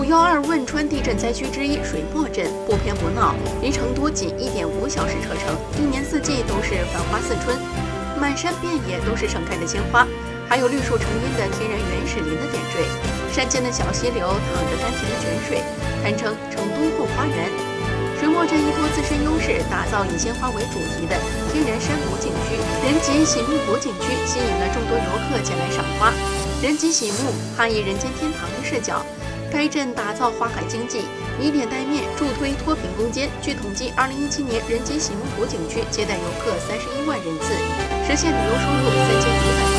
5·12汶川地震灾区之一水墨镇不偏不闹，离成都仅1.5小时车程，一年四季都是繁花似春，满山遍野都是盛开的鲜花，还有绿树成荫的天然原始林的点缀。山间的小溪流淌着甘甜的泉水，堪称成都后花园。水墨镇依托自身优势，打造以鲜花为主题的天然珊瑚景区人吉洗沐湖景区，吸引了众多游客前来赏花。人吉洗沐，它以人间天堂的视角。 该镇打造花海经济，以点带面，助推脱贫攻坚。据统计，2017年人吉洗沐湖景区接待游客31万人次，实现旅游收入3500亿。